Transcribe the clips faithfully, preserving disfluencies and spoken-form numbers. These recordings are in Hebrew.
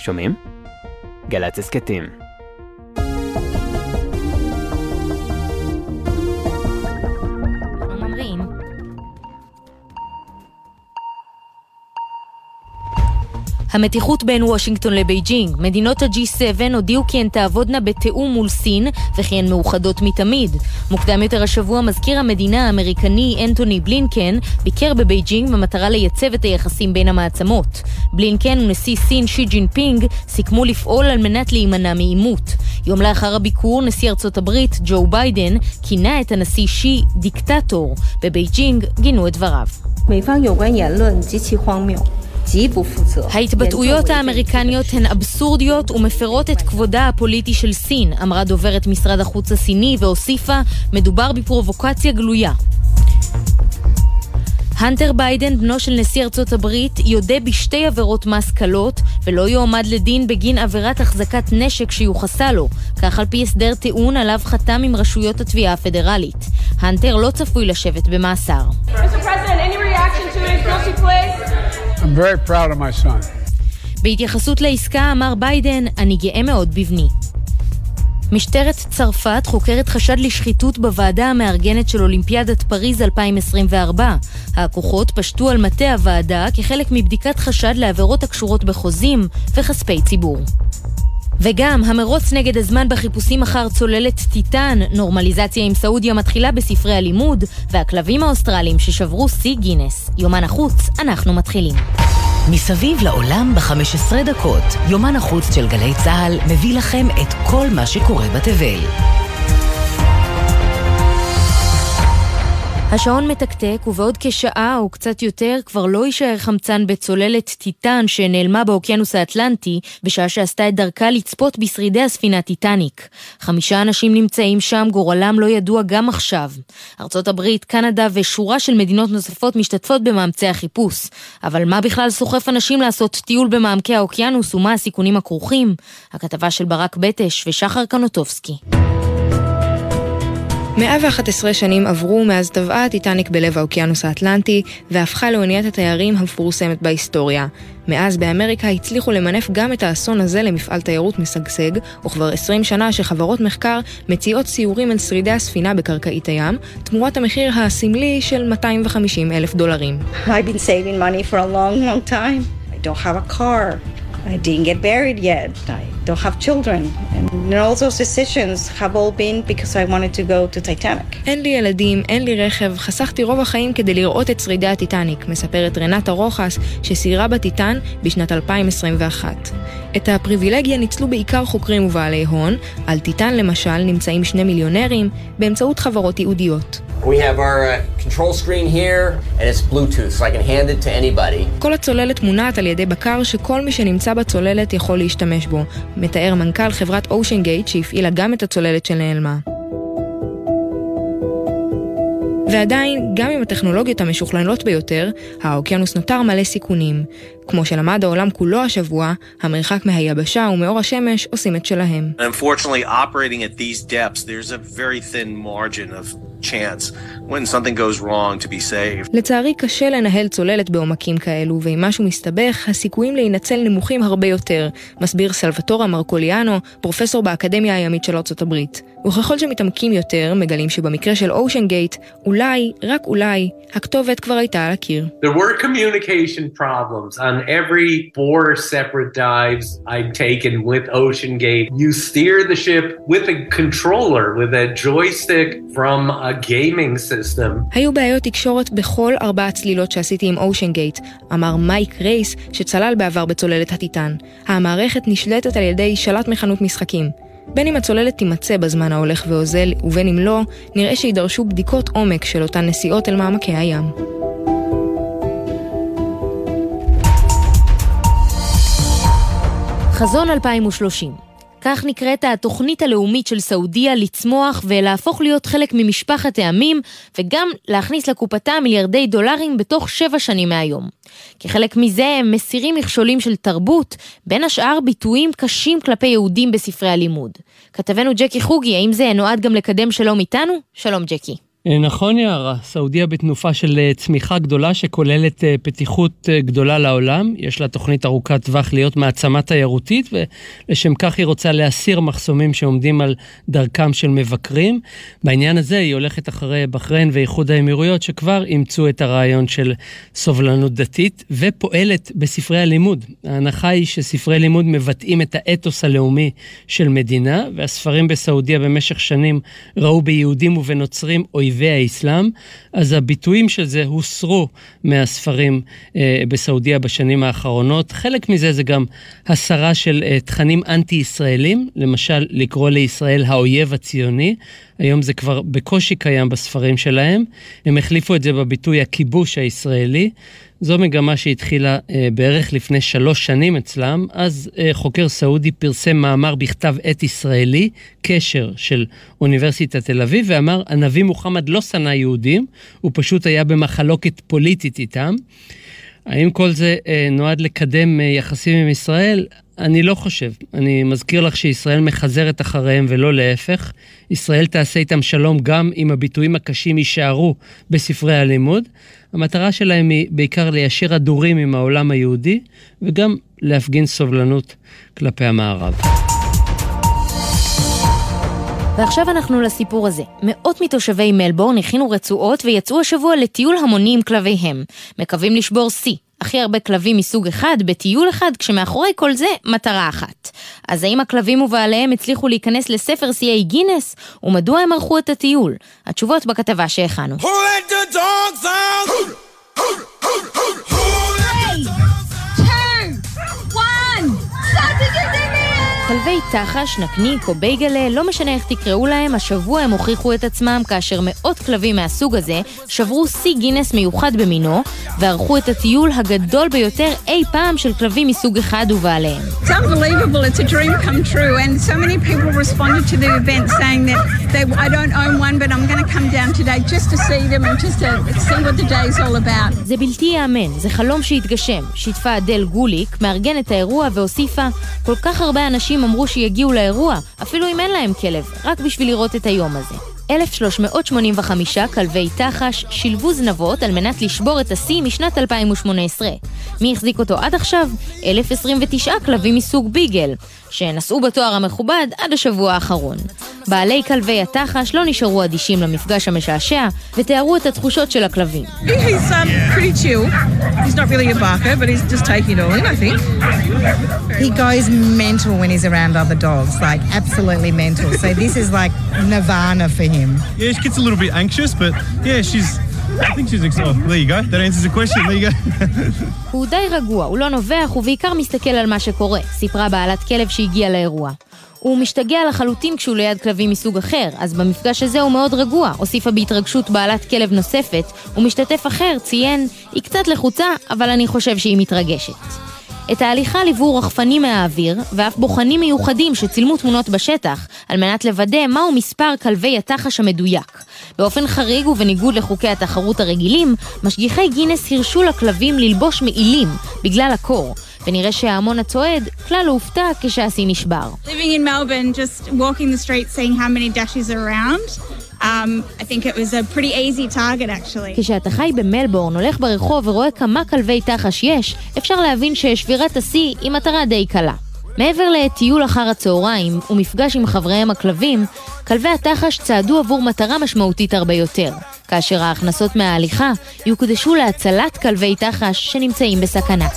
שומעים? גל"צ הסכתים. אומרים. המתיחות בין וושינגטון לבייג'ינג. מדינות הג'י שבע הודיעו כי הן תעבודנה בתיאום מול סין וכי הן מאוחדות מתמיד. מוקדם יותר השבוע מזכיר המדינה האמריקני אנתוני בלינקן ביקר בבייג'ינג במטרה לייצב את היחסים בין המעצמות. בלינקן ונשיא סין שי ג'ינפינג סיכמו לפעול על מנת להימנע מעימות. יום לאחר הביקור נשיא ארצות הברית ג'ו ביידן כינה את הנשיא שי דיקטטור. בבייג'ינג גינו את דבריו. ההתבטאויות האמריקניות הן אבסורדיות ומפרות את כבודה הפוליטי של סין, אמרה דוברת משרד החוץ הסיני והוסיפה, מדובר בפרובוקציה גלויה. הנטר ביידן, בנו של נשיא ארצות הברית, יודע בשתי עבירות מס קלות ולא יועמד לדין בגין עבירת החזקת נשק שיוחסה לו, כך על פי הסדר טיעון עליו חתם עם רשויות התביעה הפדרלית. הנטר לא צפוי לשבת במאסר. I'm very proud of my son. בהתייחסות לעסקה אמר ביידן, אני גאה מאוד בבני. משטרת צרפת חוקרת חשד לשחיתות בוועדה המארגנת של אולימפיאדת פריז אלפיים עשרים וארבע. הכוחות פשטו על מטה הוועדה כחלק מבדיקת חשד לעבירות הקשורות בחוזים וחספי ציבור. וגם המרוץ נגד הזמן בחיפושים אחר צוללת טיטן, נורמליזציה עם סעודיה מתחילה בספרי הלימוד, והכלבים האוסטרליים ששברו סי גינס. יומן החוץ, אנחנו מתחילים. מסביב לעולם ב-חמש עשרה דקות, יומן החוץ של גלי צהל מביא לכם את כל מה שקורה בתבל. השעון מתקתק ובעוד כשעה או קצת יותר כבר לא יישאר חמצן בצוללת טיטן שנעלמה באוקיינוס האטלנטי בשעה שעשתה את דרכה לצפות בשרידי הספינה טיטניק. חמישה אנשים נמצאים שם, גורלם לא ידוע גם עכשיו. ארצות הברית, קנדה ושורה של מדינות נוספות משתתפות במאמצי החיפוש. אבל מה בכלל סוחף אנשים לעשות טיול במעמקי האוקיינוס ומה הסיכונים הכרוכים? הכתבה של ברק בטש ושחר קנוטובסקי. מאה ואחת עשרה שנים עברו מאז טבעה הטיטניק בלב האוקיינוס האטלנטי והפכה לאוניית התיירים המפורסמת בהיסטוריה. מאז באמריקה הצליחו למנף גם את האסון הזה למפעל תיירות משגשג, וכבר עשרים שנה שחברות מחקר מציעות סיורים על שרידי הספינה בקרקעית הים, תמורת המחיר הסמלי של מאתיים וחמישים אלף דולרים. I've been saving money for a long, long time. I don't have a car. I didn't get married yet. I don't have children. And all those decisions have all been because I wanted to go to Titanic. אין לי ילדים, אין לי רכב, חסכתי רוב החיים כדי לראות את שרידי הטיטניק, מספרת רנטה רוחס שסיירה בטיטן בשנת אלפיים עשרים ואחת. את הפריבילגיה ניצלו בעיקר חוקרים ובעלי הון. על טיטן למשל נמצאים שני מיליונרים באמצעות חברות יהודיות. We have our uh, control screen here and it's Bluetooth so I can hand it to anybody. כל הצוללת מונעת על ידי בקר שכל מי שנמצא בצוללת יכול להשתמש בו, מתאר מנכ"ל חברת Ocean Gate שהפעילה גם את הצוללת שנעלמה. ועדיין, גם עם הטכנולוגיות המשוכללות ביותר, האוקיינוס נותר מלא סיכונים. כמו שלמד העולם כולו השבוע, המרחק מהיבשה ומאור השמש עושים את שלהם. Unfortunately, operating at these depths, there's a very thin margin of chance when something goes wrong to be saved. לצערי, קשה לנהל צוללת בעומקים כאלו, ואם משהו מסתבך, הסיכויים להינצל נמוכים הרבה יותר, מסביר סלווטורה מרקוליאנו, פרופסור באקדמיה הימית של ארצות הברית. וככל שמתעמקים יותר, מגלים שבמקרה של אושן גייט, אולי, רק אולי, הכתובת כבר הייתה על הקיר. There were communication problems on every four separate dives I've taken with Ocean Gate. You steer the ship with a controller, with a joystick from a gaming system. היו בעיות תקשורת בכל ארבע הצלילות שעשיתי עם Ocean Gate, אמר מייק רייס שצלל בעבר בצוללת הטיטן. המערכת נשלטת על ידי שלט מחנות משחקים. בין אם הצוללת תימצא בזמן ההולך ואוזל ובין אם לא, נראה שידרשו בדיקות עומק של אותן נסיעות אל מעמקי הים. חזון אלפיים ושלושים. כך נקראת התוכנית הלאומית של סעודיה לצמוח ולהפוך להיות חלק ממשפחת העמים וגם להכניס לקופתה מיליארדי דולרים בתוך שבע שנים מהיום. כחלק מזה הם מסירים מכשולים של תרבות, בין השאר ביטויים קשים כלפי יהודים בספרי הלימוד. כתבנו ג'קי חוגי, האם זה נועד גם לקדם שלום איתנו? שלום ג'קי. נכון יערה, סעודיה בתנופה של צמיחה גדולה שכוללת פתיחות גדולה לעולם, יש לה תוכנית ארוכת טווח להיות מעצמה תיירותית, ולשם כך היא רוצה להסיר מחסומים שעומדים על דרכם של מבקרים. בעניין הזה היא הולכת אחרי בחריין ואיחוד האמירויות שכבר אימצו את הרעיון של סובלנות דתית, ופועלת בספרי הלימוד. ההנחה היא שספרי לימוד מבטאים את האתוס הלאומי של מדינה, והספרים בסעודיה במשך שנים ראו ביהודים ובנוצרים אויבים והאסלאם, אז הביטויים של זה הוסרו מהספרים אה, בסעודיה בשנים האחרונות. חלק מזה זה גם הסרה של אה, תכנים אנטי-ישראלים, למשל לקרוא לישראל האויב הציוני, היום זה כבר בקושי קיים בספרים שלהם, הם החליפו את זה בביטוי הכיבוש הישראלי, זו מגמה שהתחילה אה, בערך לפני שלוש שנים אצלם, אז אה, חוקר סעודי פרסם מאמר בכתב עת ישראלי, קשר של אוניברסיטת תל אביב, ואמר, הנביא מוחמד לא שנא יהודים, הוא פשוט היה במחלוקת פוליטית איתם. האם כל זה אה, נועד לקדם אה, יחסים עם ישראל? אני לא חושב. אני מזכיר לך שישראל מחזרת אחריהם ולא להפך. ישראל תעשה איתם שלום גם אם הביטויים הקשים יישארו בספרי הלימוד. המטרה שלהם היא בעיקר ליישר הדורים עם העולם היהודי וגם להפגין סובלנות כלפי המערב. ועכשיו אנחנו לסיפור הזה. מאות מתושבי מלבורן הכינו רצועות ויצאו השבוע לטיול המוני עם כלביהם. מקווים לשבור סי. הכי הרבה כלבים מסוג אחד בטיול אחד, כשמאחורי כל זה מטרה אחת. אז האם הכלבים ובעליהם הצליחו להיכנס לספר שיאי גינס, ומדוע הם ערכו את הטיול? התשובות בכתבה שהכנו. Who let the dogs out? Who, who, who, who, who let the dogs out? two, one, starting it in the air! כלבי תחש, נקניק או בייגלה, לא משנה איך תקראו להם, השבוע הם הוכיחו את עצמם כאשר מאות כלבים מהסוג הזה שברו סי גינס מיוחד במינו, וערכו את הטיול הגדול ביותר אי פעם של כלבים מסוג אחד ובעליהם. It's unbelievable, it's a dream come true, and so many people responded to the event saying that they, I don't own one, but I'm going to come down today just to see them and just to see what the day is all about. זה בלתי יאמן, זה חלום שהתגשם. שיתפה אדל גוליק, מארגנת האירוע, והוסיפה, כל כך הרבה אנשים אמרו שיגיעו לאירוע, אפילו אם אין להם כלב, רק בשביל לראות את היום הזה. אלף שלוש מאות שמונים וחמש כלבי תחש שילבו זנבות על מנת לשבור את השיא משנת אלפיים ושמונה עשרה. מי החזיק אותו עד עכשיו? אלף עשרים ותשע כלבים מסוג ביגל, שנשאו בתואר המכובד עד השבוע האחרון. בעלי כלבי התחש לא נשארו אדישים למפגש המשעשע, ותיארו את התחושות של הכלבים. He's um, pretty chill. He's not really a barker, but he's just taking it all in, I think. He goes mental when he's around other dogs, like absolutely mental. So this is like nirvana for him. Yeah, she gets a little bit anxious, but yeah, she's... I think she's excited. There you go. That answers the question. There you go. הוא די רגוע, הוא לא נובח, ובעיקר מסתכל על מה שקורה, סיפרה בעלת כלב שהגיעה לאירוע. הוא משתגע לחלוטין כשהוא ליד כלבים מסוג אחר, אז במפגש הזה הוא מאוד רגוע, הוסיפה בהתרגשות בעלת כלב נוספת, ומשתתף אחר ציין, היא קצת לחוצה, אבל אני חושב שהיא מתרגשת. את ההליכה ליוו רחפנים מהאוויר, ואף בוחנים מיוחדים שצילמו תמונות בשטח, על מנת לוודא מהו מספר כלבי התחש המדויק. באופן חריג ובניגוד לחוקי התחרות הרגילים, משגיחי גינס הרשו לכלבים ללבוש מעילים, בגלל הקור. ונראה שההמון הצועד כלל לא הופתע כשהסי נשבר. Living in Melbourne, just walking the street, seeing how many dashes are around. Um, I think it was a pretty easy target actually. כשאתה חי במלבורן, הולך ברחוב ורואה כמה כלבי תחש יש, אפשר להבין ששבירת השיא היא מטרה די קלה. מעבר לטיול אחר הצהריים ומפגש עם חבריהם הכלבים, כלבי התחש צעדו עבור מטרה משמעותית הרבה יותר, כאשר ההכנסות מההליכה יוקדשו להצלת כלבי תחש שנמצאים בסכנה.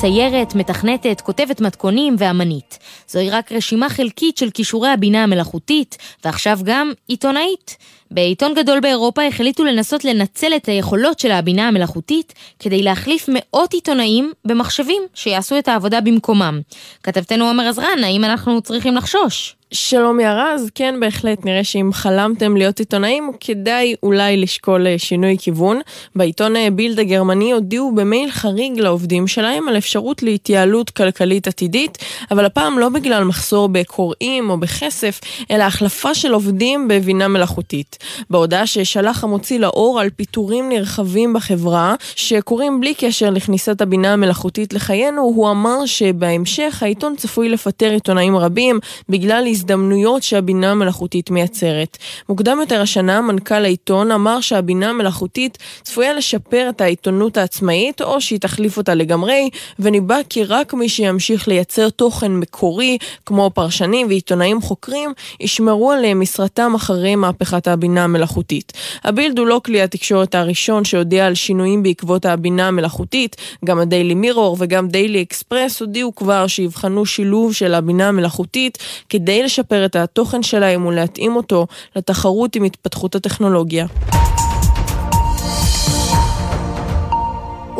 ציירת, מתכנתת, כותבת מתכונים ואמנית. זוהי רק רשימה חלקית של כישורי הבינה המלאכותית, ועכשיו גם עיתונאית. בעיתון גדול באירופה החליטו לנסות לנצל את היכולות של הבינה המלאכותית כדי להחליף מאות עיתונאים במחשבים שיעשו את העבודה במקומם. כתבתנו עומר עזרן, האם אנחנו צריכים לחשוש? שלום יערה, אז כן בהחלט נראה שאם חלמתם להיות עיתונאים, כדאי אולי לשקול שינוי כיוון. בעיתון בילד הגרמני הודיעו במייל חריג לעובדים שלהם על אפשרות להתייעלות כלכלית עתידית, אבל הפעם לא בגלל מחסור בקוראים או בכסף, אלא החלפה של עובדים בבינה מלאכותית. בהודעה ששלח המוציא לאור על פיטורים נרחבים בחברה, שקוראים בלי קשר לכניסת הבינה המלאכותית לחיינו, הוא אמר שבהמשך העיתון צפוי לפטר עיתונאים רבים בגלל הזדמנויות שהבינה המלאכותית מייצרת. מוקדם יותר השנה, מנכ"ל העיתון אמר שהבינה המלאכותית צפויה לשפר את העיתונות העצמאית, או שהיא תחליף אותה לגמרי, וניבא כי רק מי שימשיך לייצר תוכן מקורי, כמו פרשנים ועיתונאים חוקרים, ישמרו על משרתם אחרי מהפכת הבינה המלאכותית. הבילד הוא לא כלי התקשורת הראשון שהודיע על שינויים בעקבות הבינה המלאכותית, גם הדיילי מירור וגם דיילי אקספרס הודיעו כבר שיבחנו שילוב של הבינה המלאכותית כדי לשפר את התוכן שלהם ולהתאים אותו לתחרות עם התפתחות הטכנולוגיה.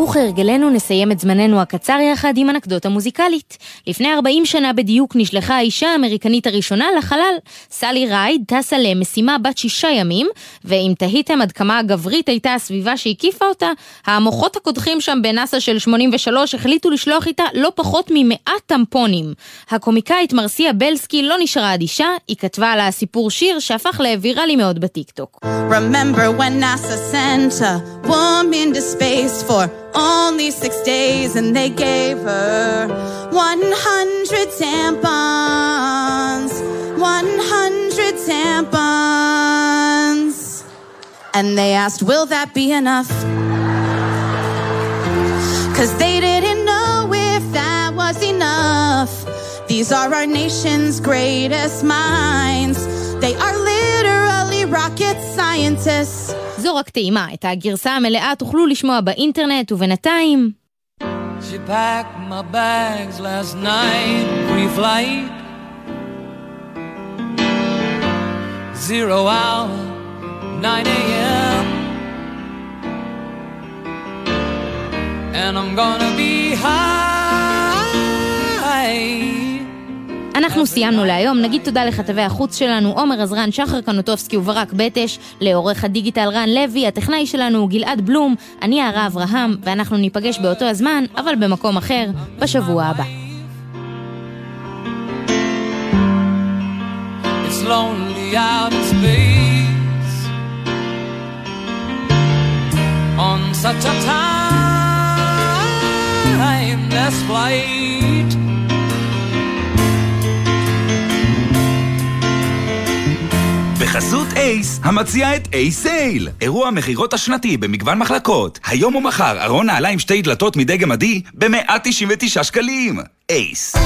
וכהרגלנו נסיים את זמננו הקצר יחד עם אנקדוטה מוזיקלית. לפני ארבעים שנה בדיוק נשלחה האישה האמריקנית הראשונה לחלל. סלי רייד טסה למשימה בת שישה ימים, ואם תהיתם עד כמה הגברית הייתה הסביבה שהקיפה אותה, המוחות הקודחים שם בנסה של שמונים ושלוש החליטו לשלוח איתה לא פחות ממאה טמפונים. הקומיקאית מרסיה בלסקי לא נשארה אדישה, היא כתבה על הסיפור שיר שהפך לוויראלי מאוד בטיקטוק. Remember when NASA sent a woman to space for only six days and they gave her one hundred tampons one hundred tampons and they asked will that be enough cause they didn't know if that was enough these are our nation's greatest minds they are literally rocket scientists זו רק טעימה, את הגרסה המלאה תוכלו לשמוע באינטרנט ובינתיים. She packed my bags last night, pre-flight. Zero hour, nine a.m. And I'm gonna be high. אנחנו סיימנו להיום, נגיד תודה לכתבי החוץ שלנו, עומר עזרן, שחר קנוטובסקי וברק בטש, לעורך הדיגיטל רן לוי, הטכנאי שלנו גלעד בלום, אני יערה אברהם, ואנחנו ניפגש באותו הזמן, אבל במקום אחר, בשבוע הבא. It's lonely out in space on such a timeless flight בחסות אייס, המציעה את אייס סייל. אירוע מחירות השנתי במגוון מחלקות. היום ומחר, ארון נעלה עם שתי דלתות מדגם עדי ב-מאה תשעים ותשעה שקלים. אייס.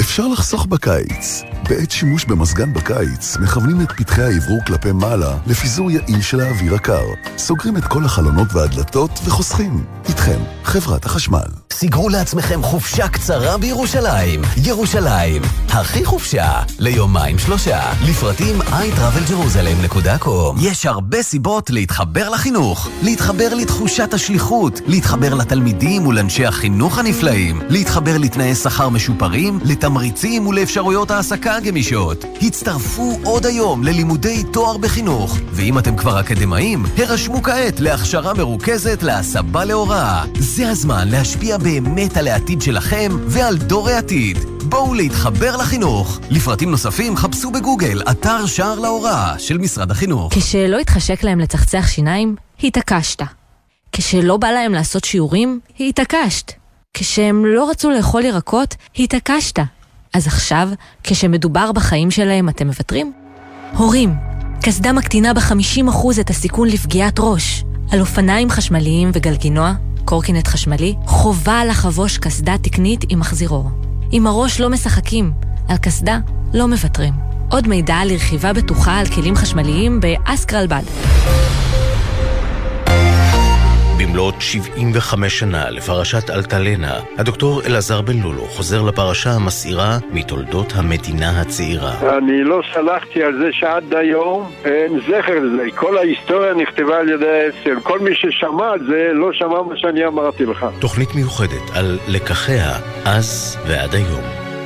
אפשר לחסוך בקיץ. בעת שימוש במזגן בקיץ, מכוונים את פתחי העברור כלפי מעלה לפיזור יעיל של האוויר הקר. סוגרים את כל החלונות והדלתות וחוסכים. איתכם, חברת החשמל. סגרו לעצמכם חופשה קצרה בירושלים. ירושלים, הכי חופשה, ליומיים שלושה. לפרטים איי טראבל ג'רוזלם דוט קום. יש הרבה סיבות להתחבר לחינוך, להתחבר לתחושת השליחות, להתחבר לתלמידים ולאנשי החינוך הנפלאים, להתחבר לתנאי שכר משופרים, לתמריצים ולאפשרויות העסקה גמישות. הצטרפו עוד היום ללימודי תואר בחינוך, ואם אתם כבר אקדמאים, הרשמו כעת להכשרה מרוכזת להסבה להוראה. זה הזמן להשפיע באמת על העתיד שלכם ועל דור העתיד. בואו להתחבר לחינוך. לפרטים נוספים חפשו בגוגל אתר שער להוראה של משרד החינוך. כשלא התחשק להם לצחצח שיניים, התעקשת. כשלא בא להם לעשות שיעורים, התעקשת. כשהם לא רצו לאכול ירקות, התעקשת. אז עכשיו, כשמדובר בחיים שלהם, אתם מוותרים? הורים, קסדה מקטינה ב-חמישים אחוז את הסיכון לפגיעת ראש. על אופניים חשמליים וגלגינוע, קורקינט חשמלי, חובה לחבוש קסדה תקנית עם מחזירור. עם הראש לא משחקים, על קסדה לא מוותרים. עוד מידע על רכיבה בטוחה על כלים חשמליים באסקרלבד. במלאות שבעים וחמש שנה לפרשת אלטלנה, הדוקטור אלעזר בן לולו חוזר לפרשה המסעירה מתולדות המדינה הצעירה. אני לא סלחתי על זה שעד היום אין זכר לזה. כל ההיסטוריה נכתבה על ידי העצל. כל מי ששמע את זה לא שמע מה שאני אמרתי לך. תוכנית מיוחדת על לקחיה אז ועד היום.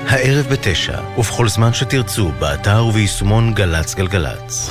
הערב בתשע, ובכל זמן שתרצו, באתר וביישומון גלץ גלגלץ.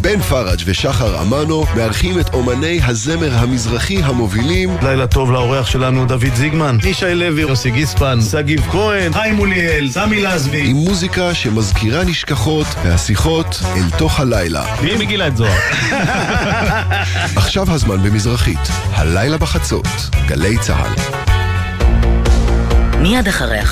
בן פראג' ושחר אמנו מארחים את אומני הזמר המזרחי המובילים. לילה טוב לאורח שלנו דוד זיגמן, ישי לוי, יוסי גיספן, סגיב כהן, חיים מוליאל, סמי לזבי, עם מוזיקה שמזכירה נשכחות והשיחות אל תוך הלילה. מי מגילה את זוהר? עכשיו הזמן במזרחית, הלילה בחצות, גלי צהל. מיד אחרי החצות.